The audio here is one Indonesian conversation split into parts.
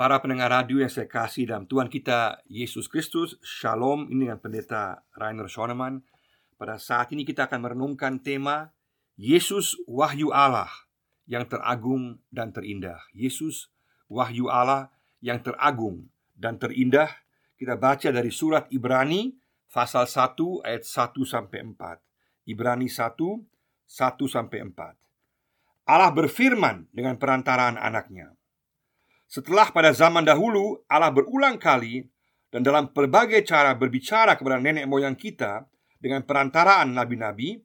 Para pendengar radio yang saya kasih dalam Tuhan kita Yesus Kristus, Shalom. Ini dengan pendeta Rainer Shoneman. Pada saat ini kita akan merenungkan tema Yesus Wahyu Allah yang teragung dan terindah. Yesus Wahyu Allah yang teragung dan terindah. Kita baca dari surat Ibrani pasal 1 ayat 1-4. Ibrani 1 1-4. Allah berfirman dengan perantaraan anaknya. Setelah pada zaman dahulu Allah berulang kali dan dalam berbagai cara berbicara kepada nenek moyang kita dengan perantaraan nabi-nabi,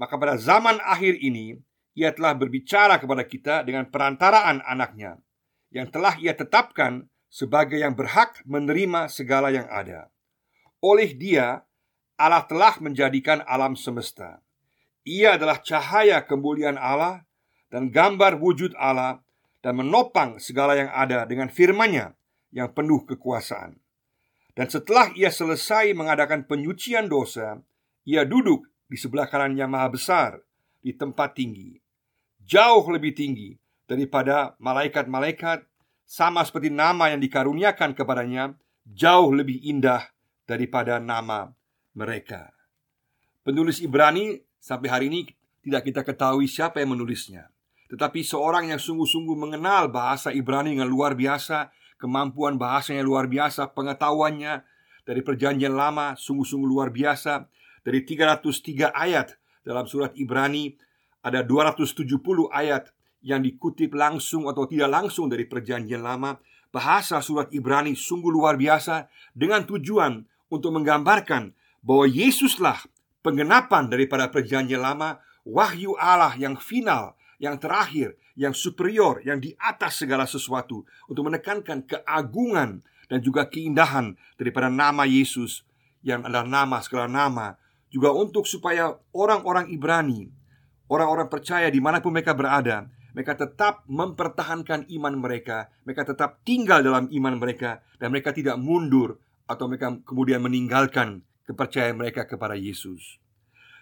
maka pada zaman akhir ini Ia telah berbicara kepada kita dengan perantaraan anaknya, yang telah Ia tetapkan sebagai yang berhak menerima segala yang ada. Oleh Dia Allah telah menjadikan alam semesta. Ia adalah cahaya kemuliaan Allah dan gambar wujud Allah, dan menopang segala yang ada dengan firman-Nya yang penuh kekuasaan. Dan setelah Ia selesai mengadakan penyucian dosa, Ia duduk di sebelah kanan Yang Maha Besar di tempat tinggi, jauh lebih tinggi daripada malaikat-malaikat, sama seperti nama yang dikaruniakan kepadanya jauh lebih indah daripada nama mereka. Penulis Ibrani sampai hari ini tidak kita ketahui siapa yang menulisnya, tetapi seorang yang sungguh-sungguh mengenal bahasa Ibrani dengan luar biasa, kemampuan bahasanya luar biasa, pengetahuannya dari perjanjian lama sungguh-sungguh luar biasa. Dari 303 ayat dalam surat Ibrani, ada 270 ayat yang dikutip langsung atau tidak langsung dari perjanjian lama. Bahasa surat Ibrani sungguh luar biasa, dengan tujuan untuk menggambarkan bahwa Yesuslah penggenapan daripada perjanjian lama, wahyu Allah yang final, yang terakhir, yang superior, yang di atas segala sesuatu, untuk menekankan keagungan dan juga keindahan daripada nama Yesus yang adalah nama segala nama. Juga untuk supaya orang-orang Ibrani, orang-orang percaya dimanapun mereka berada, mereka tetap mempertahankan iman mereka, mereka tetap tinggal dalam iman mereka, dan mereka tidak mundur atau mereka kemudian meninggalkan kepercayaan mereka kepada Yesus.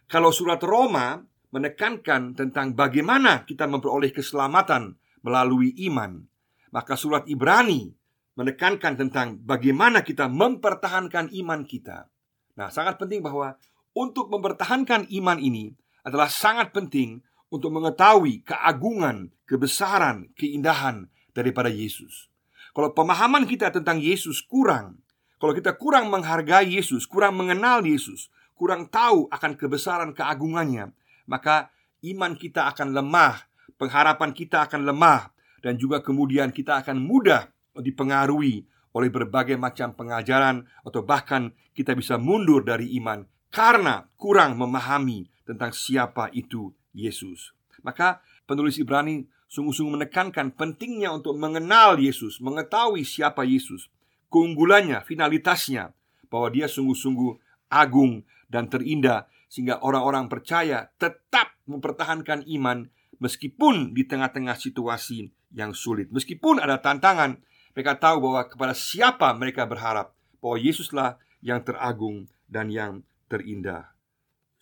Kalau surat Roma menekankan tentang bagaimana kita memperoleh keselamatan melalui iman, maka surat Ibrani menekankan tentang bagaimana kita mempertahankan iman kita. Nah, sangat penting bahwa untuk mempertahankan iman ini adalah sangat penting untuk mengetahui keagungan, kebesaran, keindahan daripada Yesus. Kalau pemahaman kita tentang Yesus kurang, kalau kita kurang menghargai Yesus, kurang mengenal Yesus, kurang tahu akan kebesaran keagungannya, maka iman kita akan lemah, pengharapan kita akan lemah, dan juga kemudian kita akan mudah dipengaruhi oleh berbagai macam pengajaran, atau bahkan kita bisa mundur dari iman karena kurang memahami tentang siapa itu Yesus. Maka penulis Ibrani sungguh-sungguh menekankan pentingnya untuk mengenal Yesus, mengetahui siapa Yesus, keunggulannya, finalitasnya, bahwa Dia sungguh-sungguh agung dan terindah, sehingga orang-orang percaya tetap mempertahankan iman meskipun di tengah-tengah situasi yang sulit, meskipun ada tantangan. Mereka tahu bahwa kepada siapa mereka berharap, bahwa Yesuslah yang teragung dan yang terindah.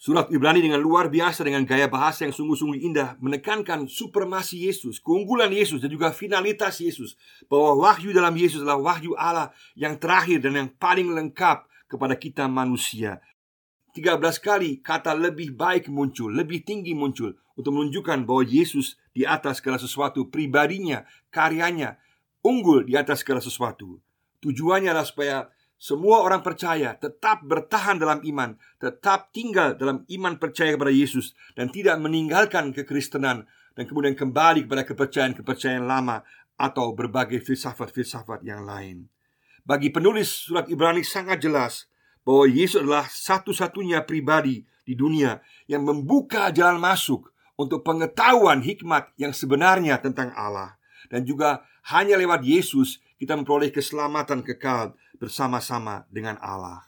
Surat Ibrani dengan luar biasa, dengan gaya bahasa yang sungguh-sungguh indah, menekankan supremasi Yesus, keunggulan Yesus, dan juga finalitas Yesus, bahwa wahyu dalam Yesus adalah wahyu Allah yang terakhir dan yang paling lengkap kepada kita manusia. 13 kali kata lebih baik muncul, lebih tinggi muncul, untuk menunjukkan bahwa Yesus di atas segala sesuatu, pribadinya, karyanya unggul di atas segala sesuatu. Tujuannya adalah supaya semua orang percaya tetap bertahan dalam iman, tetap tinggal dalam iman percaya kepada Yesus, dan tidak meninggalkan kekristenan, dan kemudian kembali kepada kepercayaan-kepercayaan lama atau berbagai filsafat-filsafat yang lain. Bagi penulis surat Ibrani sangat jelas bahwa Yesus adalah satu-satunya pribadi di dunia yang membuka jalan masuk untuk pengetahuan hikmat yang sebenarnya tentang Allah. Dan juga hanya lewat Yesus kita memperoleh keselamatan kekal bersama-sama dengan Allah.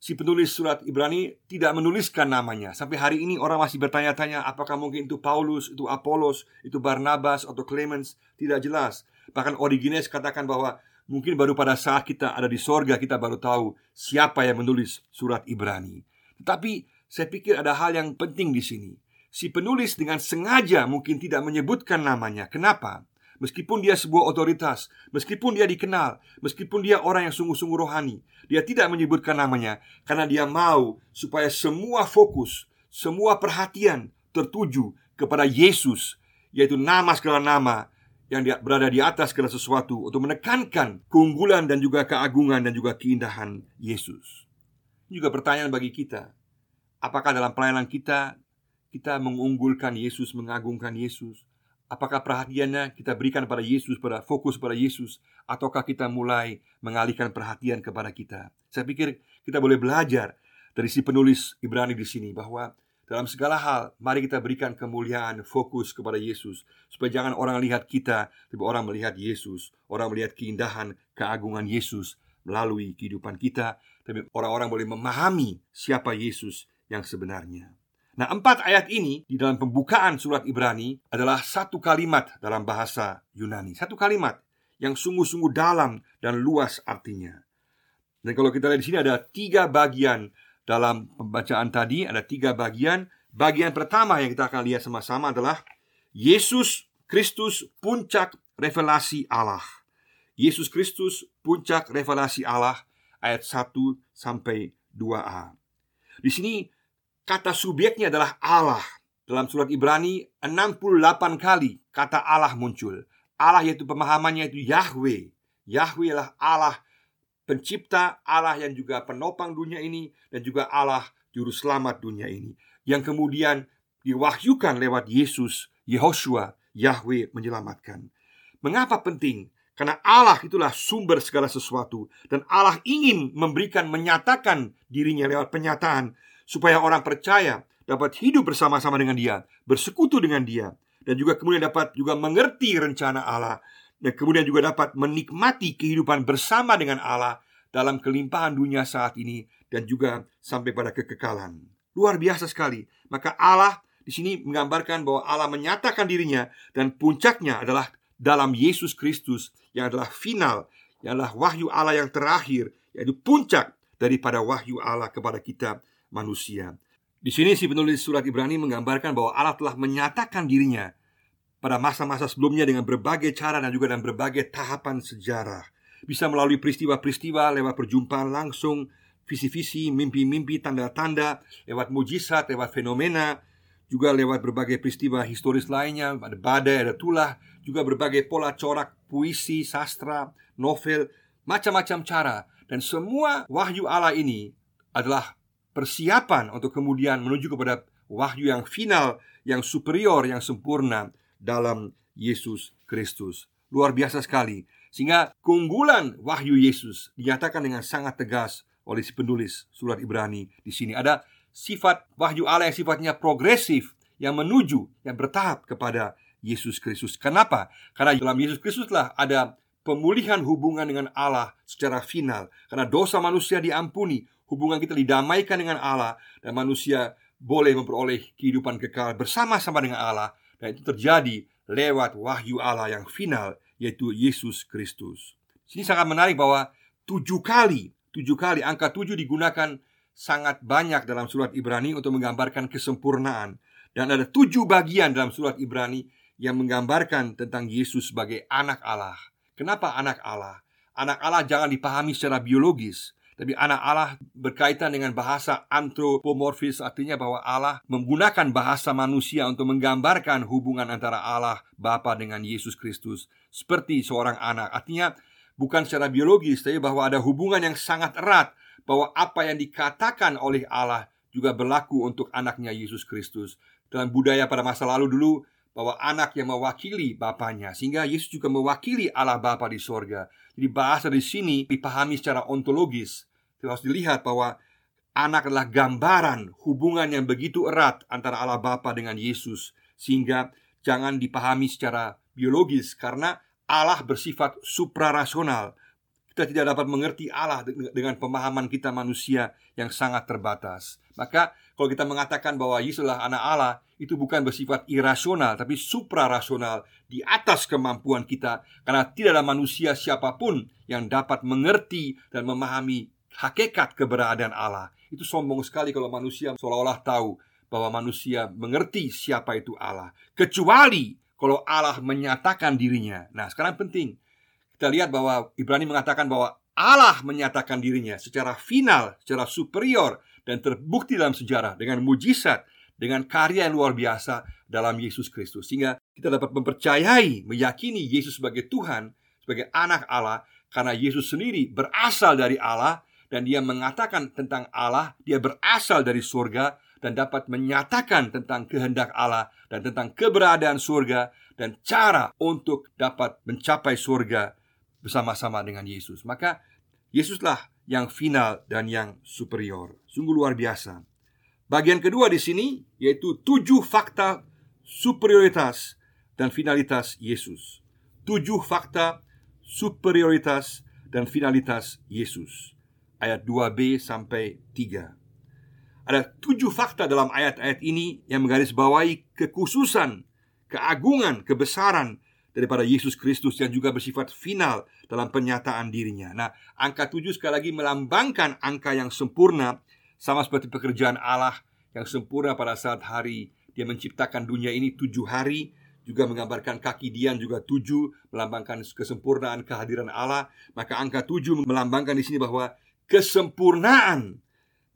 Si penulis surat Ibrani tidak menuliskan namanya. Sampai hari ini orang masih bertanya-tanya, apakah mungkin itu Paulus, itu Apolos, itu Barnabas, atau Clemens. Tidak jelas. Bahkan Origenes katakan bahwa mungkin baru pada saat kita ada di sorga kita baru tahu siapa yang menulis surat Ibrani. Tetapi saya pikir ada hal yang penting di sini. Si penulis dengan sengaja mungkin tidak menyebutkan namanya. Kenapa? Meskipun dia sebuah otoritas, meskipun dia dikenal, meskipun dia orang yang sungguh-sungguh rohani, dia tidak menyebutkan namanya karena dia mau supaya semua fokus, semua perhatian tertuju kepada Yesus, yaitu nama segala nama yang berada di atas segala sesuatu, untuk menekankan keunggulan dan juga keagungan dan juga keindahan Yesus. Ini juga pertanyaan bagi kita. Apakah dalam pelayanan kita, kita mengunggulkan Yesus, mengagungkan Yesus? Apakah perhatiannya kita berikan pada Yesus, fokus pada Yesus, ataukah kita mulai mengalihkan perhatian kepada kita? Saya pikir kita boleh belajar dari si penulis Ibrani di sini, bahwa dalam segala hal mari kita berikan kemuliaan, fokus kepada Yesus, supaya jangan orang lihat kita, tapi orang melihat Yesus. Orang melihat keindahan, keagungan Yesus melalui kehidupan kita, tapi orang-orang boleh memahami siapa Yesus yang sebenarnya. Nah, 4 ayat ini di dalam pembukaan surat Ibrani adalah satu kalimat dalam bahasa Yunani. Satu kalimat yang sungguh-sungguh dalam dan luas artinya. Dan kalau kita lihat di sini ada 3 bagian dalam pembacaan tadi. Ada 3 bagian. Bagian pertama yang kita akan lihat sama-sama adalah Yesus Kristus puncak revelasi Allah. Yesus Kristus puncak revelasi Allah, ayat 1 sampai 2a. Di sini kata subjeknya adalah Allah. Dalam surat Ibrani 68 kali kata Allah muncul. Allah yaitu pemahamannya itu Yahweh. Yahweh adalah Allah pencipta, Allah yang juga penopang dunia ini, dan juga Allah juru selamat dunia ini, yang kemudian diwahyukan lewat Yesus, Yehoshua, Yahweh menyelamatkan. Mengapa penting? Karena Allah itulah sumber segala sesuatu, dan Allah ingin memberikan, menyatakan dirinya lewat penyataan, supaya orang percaya dapat hidup bersama-sama dengan dia, bersekutu dengan dia, dan juga kemudian dapat juga mengerti rencana Allah, dan kemudian juga dapat menikmati kehidupan bersama dengan Allah dalam kelimpahan dunia saat ini, dan juga sampai pada kekekalan. Luar biasa sekali. Maka Allah di sini menggambarkan bahwa Allah menyatakan dirinya, dan puncaknya adalah dalam Yesus Kristus, yang adalah final, yang adalah wahyu Allah yang terakhir, yaitu puncak daripada wahyu Allah kepada kita manusia. Di sini si penulis surat Ibrani menggambarkan bahwa Allah telah menyatakan dirinya pada masa-masa sebelumnya dengan berbagai cara dan juga dengan berbagai tahapan sejarah. Bisa melalui peristiwa-peristiwa, lewat perjumpaan langsung, visi-visi, mimpi-mimpi, tanda-tanda, lewat mujizat, lewat fenomena, juga lewat berbagai peristiwa historis lainnya. Ada badai, ada tulah, juga berbagai pola corak, puisi, sastra, novel, macam-macam cara. Dan semua wahyu Allah ini adalah persiapan untuk kemudian menuju kepada wahyu yang final, yang superior, yang sempurna dalam Yesus Kristus. Luar biasa sekali. Sehingga keunggulan wahyu Yesus dinyatakan dengan sangat tegas oleh si penulis surat Ibrani di sini. Ada sifat wahyu Allah yang sifatnya progresif, yang menuju, yang bertahap kepada Yesus Kristus. Kenapa? Karena dalam Yesus Kristuslah ada pemulihan hubungan dengan Allah secara final. Karena dosa manusia diampuni, hubungan kita didamaikan dengan Allah, dan manusia boleh memperoleh kehidupan kekal bersama-sama dengan Allah. Dan itu terjadi lewat wahyu Allah yang final, yaitu Yesus Kristus. Ini sangat menarik bahwa 7 kali angka 7 digunakan sangat banyak dalam surat Ibrani untuk menggambarkan kesempurnaan. Dan ada 7 bagian dalam surat Ibrani yang menggambarkan tentang Yesus sebagai anak Allah. Kenapa anak Allah? Anak Allah jangan dipahami secara biologis, tapi anak Allah berkaitan dengan bahasa antropomorfis, artinya bahwa Allah menggunakan bahasa manusia untuk menggambarkan hubungan antara Allah Bapa dengan Yesus Kristus seperti seorang anak. Artinya bukan secara biologis, tapi bahwa ada hubungan yang sangat erat, bahwa apa yang dikatakan oleh Allah juga berlaku untuk anaknya Yesus Kristus. Dalam budaya pada masa lalu dulu, bahwa anak yang mewakili bapanya, sehingga Yesus juga mewakili Allah Bapa di sorga. Jadi bahasa di sini dipahami secara ontologis. Harus dilihat bahwa anak adalah gambaran hubungan yang begitu erat antara Allah Bapa dengan Yesus, sehingga jangan dipahami secara biologis, karena Allah bersifat suprarasional. Kita tidak dapat mengerti Allah dengan pemahaman kita manusia yang sangat terbatas. Maka kalau kita mengatakan bahwa Yesus adalah anak Allah, itu bukan bersifat irasional, tapi suprarasional, di atas kemampuan kita. Karena tidak ada manusia siapapun yang dapat mengerti dan memahami hakikat keberadaan Allah. Itu sombong sekali kalau manusia seolah-olah tahu bahwa manusia mengerti siapa itu Allah, kecuali kalau Allah menyatakan dirinya. Nah, sekarang penting. Kita lihat bahwa Ibrani mengatakan bahwa Allah menyatakan dirinya secara final, secara superior, dan terbukti dalam sejarah dengan mujizat, dengan karya yang luar biasa dalam Yesus Kristus. Sehingga kita dapat mempercayai, meyakini Yesus sebagai Tuhan, sebagai anak Allah, karena Yesus sendiri berasal dari Allah, dan dia mengatakan tentang Allah, dia berasal dari surga, dan dapat menyatakan tentang kehendak Allah dan tentang keberadaan surga dan cara untuk dapat mencapai surga bersama-sama dengan Yesus. Maka Yesuslah yang final dan yang superior. Sungguh luar biasa. Bagian kedua di sini yaitu 7 fakta superioritas dan finalitas Yesus. 7 fakta superioritas dan finalitas Yesus. Ayat 2b sampai 3. Ada 7 fakta dalam ayat-ayat ini yang menggarisbawahi kekhususan, keagungan, kebesaran daripada Yesus Kristus yang juga bersifat final dalam penyataan dirinya. Nah, angka 7 sekali lagi melambangkan angka yang sempurna, sama seperti pekerjaan Allah yang sempurna pada saat hari dia menciptakan dunia ini 7 hari. Juga menggambarkan kaki Dian juga 7, melambangkan kesempurnaan kehadiran Allah. Maka angka 7 melambangkan di sini bahwa kesempurnaan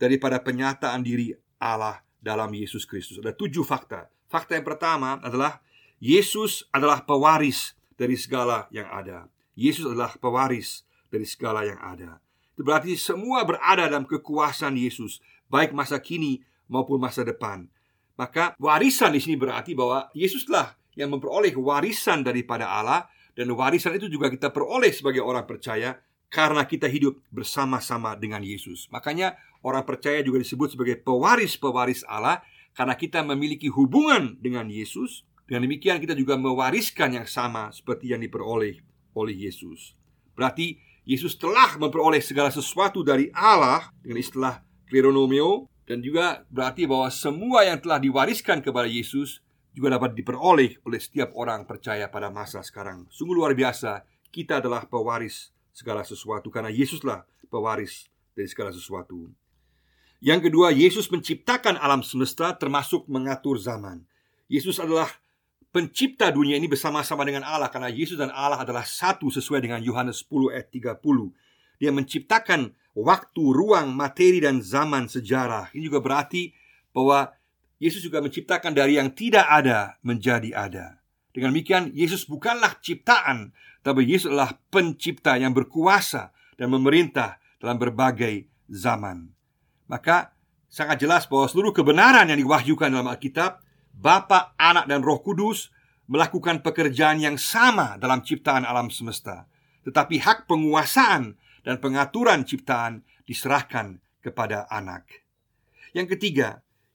daripada penyataan diri Allah dalam Yesus Kristus. Ada 7 fakta. Fakta yang pertama adalah Yesus adalah pewaris dari segala yang ada. Yesus adalah pewaris dari segala yang ada. Itu berarti semua berada dalam kekuasaan Yesus, baik masa kini maupun masa depan. Maka warisan di sini berarti bahwa Yesuslah yang memperoleh warisan daripada Allah, dan warisan itu juga kita peroleh sebagai orang percaya karena kita hidup bersama-sama dengan Yesus. Makanya orang percaya juga disebut sebagai pewaris-pewaris Allah, karena kita memiliki hubungan dengan Yesus. Dengan demikian kita juga mewariskan yang sama seperti yang diperoleh oleh Yesus. Berarti Yesus telah memperoleh segala sesuatu dari Allah dengan istilah kleronomeo. Dan juga berarti bahwa semua yang telah diwariskan kepada Yesus juga dapat diperoleh oleh setiap orang percaya pada masa sekarang. Sungguh luar biasa, kita adalah pewaris segala sesuatu karena Yesuslah pewaris dari segala sesuatu. Yang kedua, Yesus menciptakan alam semesta termasuk mengatur zaman. Yesus adalah pencipta dunia ini bersama-sama dengan Allah, karena Yesus dan Allah adalah satu sesuai dengan Yohanes 10 ayat 30. Dia menciptakan waktu, ruang, materi, dan zaman sejarah. Ini juga berarti bahwa Yesus juga menciptakan dari yang tidak ada menjadi ada. Dengan demikian, Yesus bukanlah ciptaan, tapi Yesus adalah pencipta yang berkuasa dan memerintah dalam berbagai zaman. Maka sangat jelas bahwa seluruh kebenaran yang diwahyukan dalam Alkitab, Bapa, Anak, dan Roh Kudus melakukan pekerjaan yang sama dalam ciptaan alam semesta. Tetapi hak penguasaan dan pengaturan ciptaan diserahkan kepada Anak. Yang ketiga,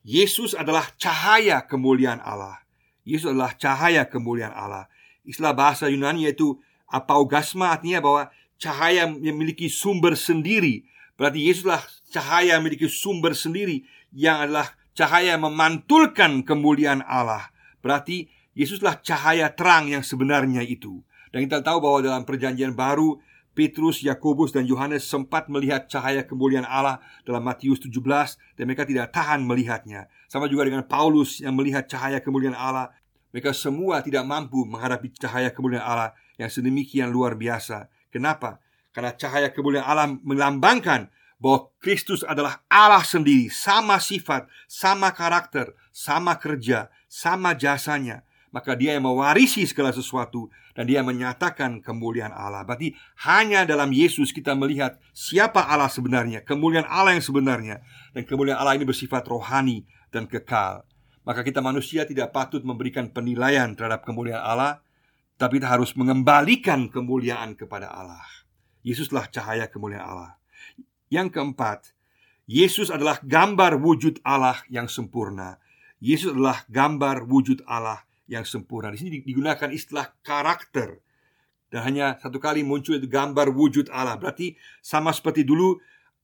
Yesus adalah cahaya kemuliaan Allah. Yesus adalah cahaya kemuliaan Allah. Istilah bahasa Yunani yaitu apaugasma, artinya bahwa cahaya memiliki sumber sendiri. Berarti Yesuslah cahaya memiliki sumber sendiri, yang adalah cahaya memantulkan kemuliaan Allah. Berarti Yesuslah cahaya terang yang sebenarnya itu. Dan kita tahu bahwa dalam perjanjian baru, Petrus, Yakobus, dan Yohanes sempat melihat cahaya kemuliaan Allah dalam Matius 17, dan mereka tidak tahan melihatnya. Sama juga dengan Paulus yang melihat cahaya kemuliaan Allah. Mereka semua tidak mampu menghadapi cahaya kemuliaan Allah yang sedemikian luar biasa. Kenapa? Karena cahaya kemuliaan Allah melambangkan bahwa Kristus adalah Allah sendiri. Sama sifat, sama karakter, sama kerja, sama jasanya. Maka dia yang mewarisi segala sesuatu, dan dia menyatakan kemuliaan Allah. Berarti hanya dalam Yesus kita melihat siapa Allah sebenarnya, kemuliaan Allah yang sebenarnya. Dan kemuliaan Allah ini bersifat rohani dan kekal. Maka kita manusia tidak patut memberikan penilaian terhadap kemuliaan Allah, tapi kita harus mengembalikan kemuliaan kepada Allah. Yesuslah cahaya kemuliaan Allah. Yang keempat, Yesus adalah gambar wujud Allah yang sempurna. Yesus adalah gambar wujud Allah yang sempurna. Di sini digunakan istilah karakter, dan hanya satu kali muncul itu gambar wujud Allah. Berarti sama seperti dulu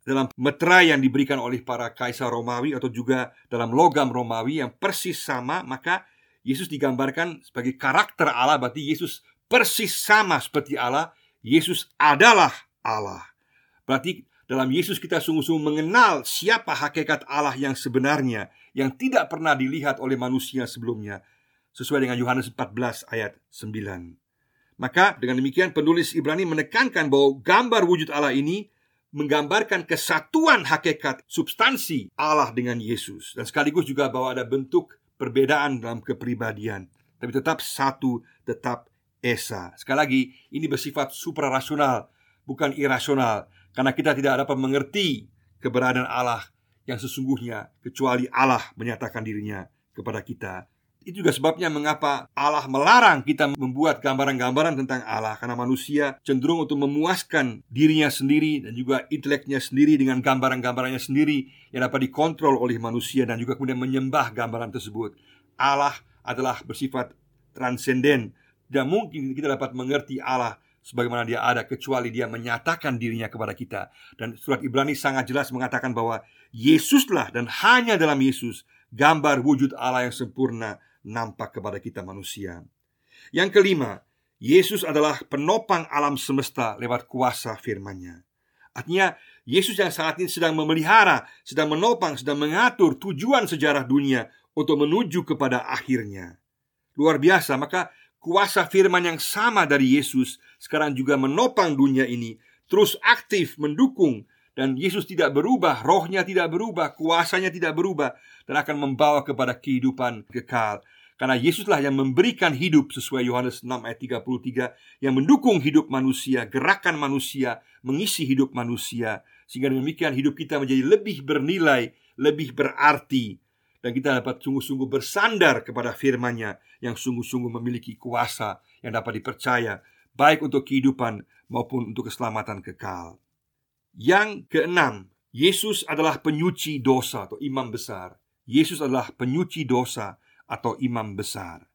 dalam meterai yang diberikan oleh para kaisar Romawi, atau juga dalam logam Romawi yang persis sama. Maka Yesus digambarkan sebagai karakter Allah. Berarti Yesus persis sama seperti Allah. Yesus adalah Allah. Berarti dalam Yesus kita sungguh-sungguh mengenal siapa hakikat Allah yang sebenarnya, yang tidak pernah dilihat oleh manusia sebelumnya. sesuai dengan Yohanes 14 ayat 9. Maka dengan demikian penulis Ibrani menekankan bahwa gambar wujud Allah ini menggambarkan kesatuan hakikat substansi Allah dengan Yesus, dan sekaligus juga bahwa ada bentuk perbedaan dalam kepribadian, tapi tetap satu, tetap esa. Sekali lagi, ini bersifat suprarasional, bukan irasional, karena kita tidak dapat mengerti keberadaan Allah yang sesungguhnya kecuali Allah menyatakan dirinya kepada kita. Itu juga sebabnya mengapa Allah melarang kita membuat gambaran-gambaran tentang Allah, karena manusia cenderung untuk memuaskan dirinya sendiri dan juga inteleknya sendiri dengan gambaran-gambarannya sendiri yang dapat dikontrol oleh manusia, dan juga kemudian menyembah gambaran tersebut. Allah adalah bersifat transenden. Tidak mungkin kita dapat mengerti Allah sebagaimana dia ada kecuali dia menyatakan dirinya kepada kita. Dan surat Ibrani sangat jelas mengatakan bahwa Yesuslah dan hanya dalam Yesus gambar wujud Allah yang sempurna nampak kepada kita manusia. Yang kelima, Yesus adalah penopang alam semesta lewat kuasa firman-Nya. Artinya Yesus yang saat ini sedang memelihara, sedang menopang, sedang mengatur tujuan sejarah dunia untuk menuju kepada akhirnya. Luar biasa. Maka kuasa firman yang sama dari Yesus sekarang juga menopang dunia ini, terus aktif mendukung. Dan Yesus tidak berubah, rohnya tidak berubah, kuasanya tidak berubah, dan akan membawa kepada kehidupan kekal. Karena Yesuslah yang memberikan hidup sesuai Yohanes 6 ayat 33, yang mendukung hidup manusia, gerakan manusia, mengisi hidup manusia, sehingga demikian hidup kita menjadi lebih bernilai, lebih berarti, dan kita dapat sungguh-sungguh bersandar kepada firman-Nya yang sungguh-sungguh memiliki kuasa yang dapat dipercaya, baik untuk kehidupan maupun untuk keselamatan kekal. Yang keenam, Yesus adalah penyuci dosa atau imam besar. Yesus adalah penyuci dosa atau imam besar.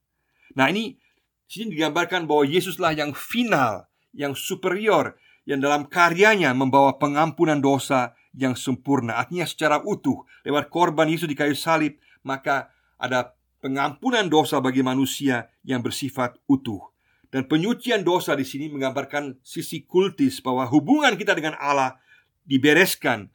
Nah, ini sini digambarkan bahwa Yesuslah yang final, yang superior, yang dalam karyanya membawa pengampunan dosa yang sempurna. Artinya secara utuh, lewat korban Yesus di kayu salib, maka ada pengampunan dosa bagi manusia yang bersifat utuh. Dan penyucian dosa di sini menggambarkan sisi kultis, bahwa hubungan kita dengan Allah dibereskan,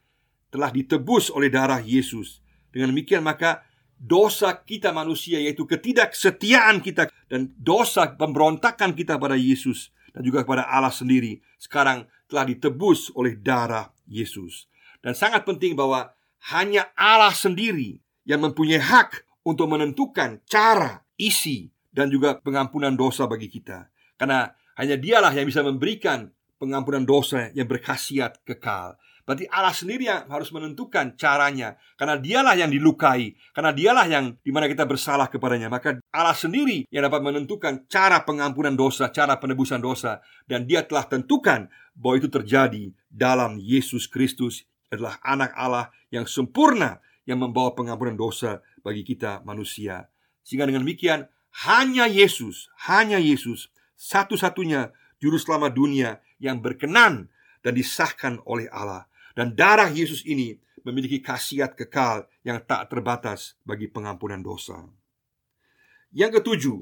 telah ditebus oleh darah Yesus. Dengan demikian maka dosa kita manusia, yaitu ketidaksetiaan kita dan dosa pemberontakan kita pada Yesus dan juga kepada Allah sendiri, sekarang telah ditebus oleh darah Yesus. Dan sangat penting bahwa hanya Allah sendiri yang mempunyai hak untuk menentukan cara, isi, dan juga pengampunan dosa bagi kita, karena hanya dialah yang bisa memberikan pengampunan dosa yang berkhasiat kekal. Berarti Allah sendiri yang harus menentukan caranya, karena dialah yang dilukai, karena dialah yang dimana kita bersalah kepadanya. Maka Allah sendiri yang dapat menentukan cara pengampunan dosa, cara penebusan dosa, dan dia telah tentukan bahwa itu terjadi dalam Yesus Kristus, adalah anak Allah yang sempurna yang membawa pengampunan dosa bagi kita manusia. Sehingga dengan demikian hanya Yesus satu-satunya juru selamat dunia yang berkenan dan disahkan oleh Allah. Dan darah Yesus ini memiliki khasiat kekal yang tak terbatas bagi pengampunan dosa. Yang ketujuh,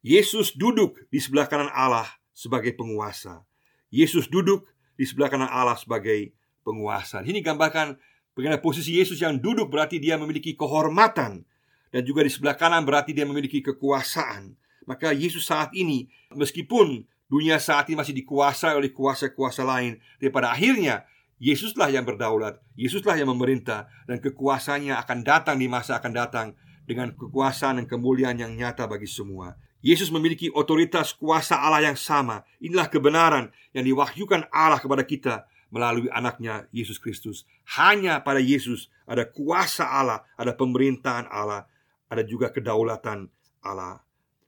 Yesus duduk di sebelah kanan Allah sebagai penguasa. Yesus duduk di sebelah kanan Allah sebagai penguasa. Ini gambarkan bagaimana posisi Yesus yang duduk, berarti dia memiliki kehormatan, dan juga di sebelah kanan berarti dia memiliki kekuasaan. Maka Yesus saat ini, meskipun dunia saat ini masih dikuasai oleh kuasa-kuasa lain, tapi pada akhirnya Yesuslah yang berdaulat, Yesuslah yang memerintah, dan kekuasaannya akan datang di masa akan datang dengan kekuasaan dan kemuliaan yang nyata bagi semua. Yesus memiliki otoritas kuasa Allah yang sama. Inilah kebenaran yang diwahyukan Allah kepada kita melalui anaknya Yesus Kristus. Hanya pada Yesus ada kuasa Allah, ada pemerintahan Allah, ada juga kedaulatan Allah.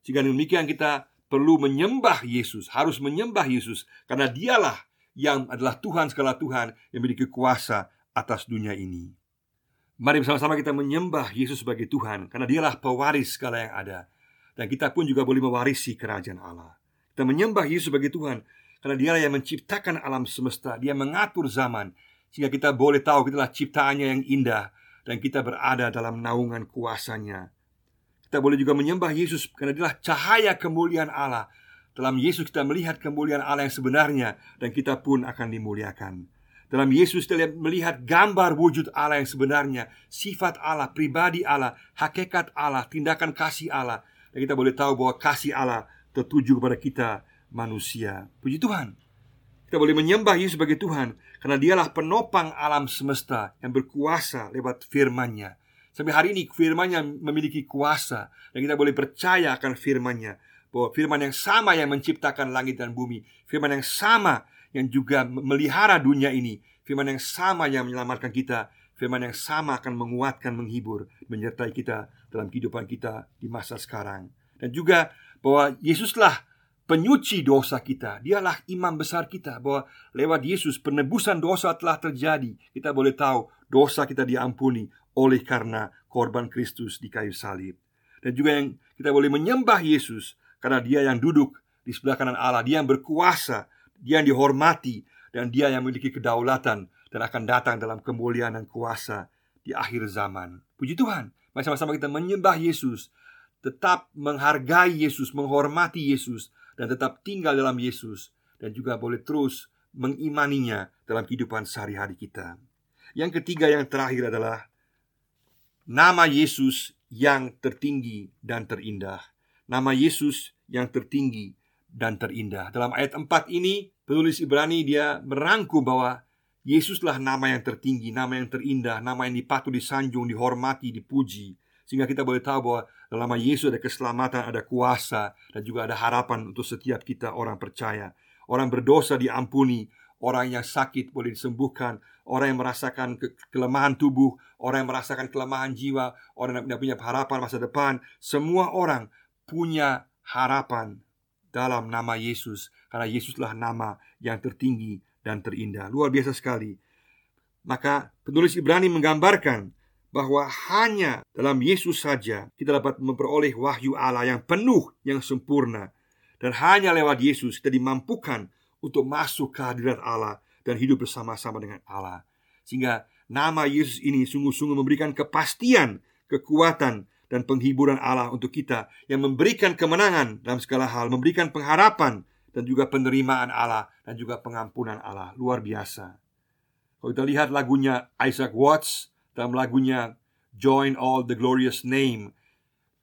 Sehingga demikian kita perlu menyembah Yesus, harus menyembah Yesus, karena dialah yang adalah Tuhan segala Tuhan, yang memiliki kuasa atas dunia ini. Mari bersama-sama kita menyembah Yesus sebagai Tuhan, karena dialah pewaris segala yang ada, dan kita pun juga boleh mewarisi kerajaan Allah. Kita menyembah Yesus sebagai Tuhan karena dialah yang menciptakan alam semesta, dia mengatur zaman, sehingga kita boleh tahu kita adalah ciptaannya yang indah, dan kita berada dalam naungan kuasanya. Kita boleh juga menyembah Yesus karena dialah cahaya kemuliaan Allah. Dalam Yesus kita melihat kemuliaan Allah yang sebenarnya, dan kita pun akan dimuliakan. Dalam Yesus kita melihat gambar wujud Allah yang sebenarnya, sifat Allah, pribadi Allah, hakikat Allah, tindakan kasih Allah. Dan kita boleh tahu bahwa kasih Allah tertuju kepada kita manusia. Puji Tuhan. Kita boleh menyembah Yesus sebagai Tuhan karena dialah penopang alam semesta yang berkuasa lewat firman-Nya. Sampai hari ini firman-Nya memiliki kuasa dan kita boleh percaya akan firman-Nya, bahwa firman yang sama yang menciptakan langit dan bumi, firman yang sama yang juga melihara dunia ini, firman yang sama yang menyelamatkan kita, firman yang sama akan menguatkan, menghibur, menyertai kita dalam kehidupan kita di masa sekarang. Dan juga bahwa Yesuslah penyuci dosa kita, dialah imam besar kita, bahwa lewat Yesus penebusan dosa telah terjadi. Kita boleh tahu dosa kita diampuni oleh karena korban Kristus di kayu salib. Dan juga yang kita boleh menyembah Yesus karena dia yang duduk di sebelah kanan Allah, dia yang berkuasa, dia yang dihormati, dan dia yang memiliki kedaulatan dan akan datang dalam kemuliaan dan kuasa di akhir zaman. Puji Tuhan, mari sama-sama kita menyembah Yesus, tetap menghargai Yesus, menghormati Yesus, dan tetap tinggal dalam Yesus, dan juga boleh terus mengimaninya dalam kehidupan sehari-hari kita. Yang ketiga, yang terakhir adalah nama Yesus yang tertinggi dan terindah. Nama Yesus yang tertinggi dan terindah. Dalam ayat 4 ini penulis Ibrani dia merangkum bahwa Yesuslah nama yang tertinggi, nama yang terindah, nama yang dipatuh, disanjung, dihormati, dipuji. Sehingga kita boleh tahu bahwa dalam nama Yesus ada keselamatan, ada kuasa, dan juga ada harapan untuk setiap kita orang percaya. Orang berdosa diampuni, orang yang sakit boleh disembuhkan, orang yang merasakan kelemahan tubuh, orang yang merasakan kelemahan jiwa, orang yang tidak punya harapan masa depan. Semua orang punya harapan dalam nama Yesus, karena Yesuslah nama yang tertinggi dan terindah. Luar biasa sekali. Maka penulis Ibrani menggambarkan bahwa hanya dalam Yesus saja kita dapat memperoleh wahyu Allah yang penuh, yang sempurna. Dan hanya lewat Yesus kita dimampukan untuk masuk ke hadirat Allah dan hidup bersama-sama dengan Allah. Sehingga nama Yesus ini sungguh-sungguh memberikan kepastian, kekuatan, dan penghiburan Allah untuk kita, yang memberikan kemenangan dalam segala hal, memberikan pengharapan, dan juga penerimaan Allah, dan juga pengampunan Allah. Luar biasa. Kalau kita lihat lagunya Isaac Watts, dalam lagunya Join All the Glorious Name,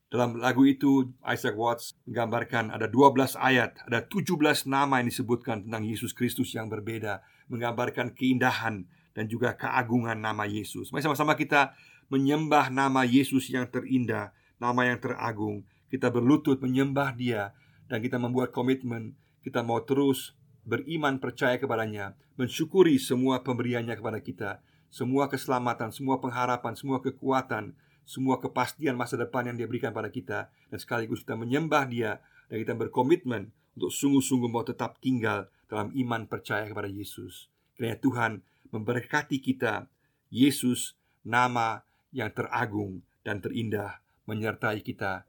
dalam lagu itu Isaac Watts menggambarkan ada 12 ayat, ada 17 nama yang disebutkan tentang Yesus Kristus yang berbeda, menggambarkan keindahan dan juga keagungan nama Yesus. Mari sama-sama kita menyembah nama Yesus yang terindah, nama yang teragung. Kita berlutut menyembah dia, dan kita membuat komitmen, kita mau terus beriman, percaya kepadanya, mensyukuri semua pemberiannya kepada kita, semua keselamatan, semua pengharapan, semua kekuatan, semua kepastian masa depan yang dia berikan pada kita. Dan sekaligus kita menyembah dia, dan kita berkomitmen untuk sungguh-sungguh mau tetap tinggal dalam iman percaya kepada Yesus. Kiranya Tuhan memberkati kita. Yesus, nama yang teragung dan terindah, menyertai kita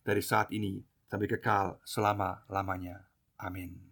dari saat ini sampai kekal selama-lamanya. Amin.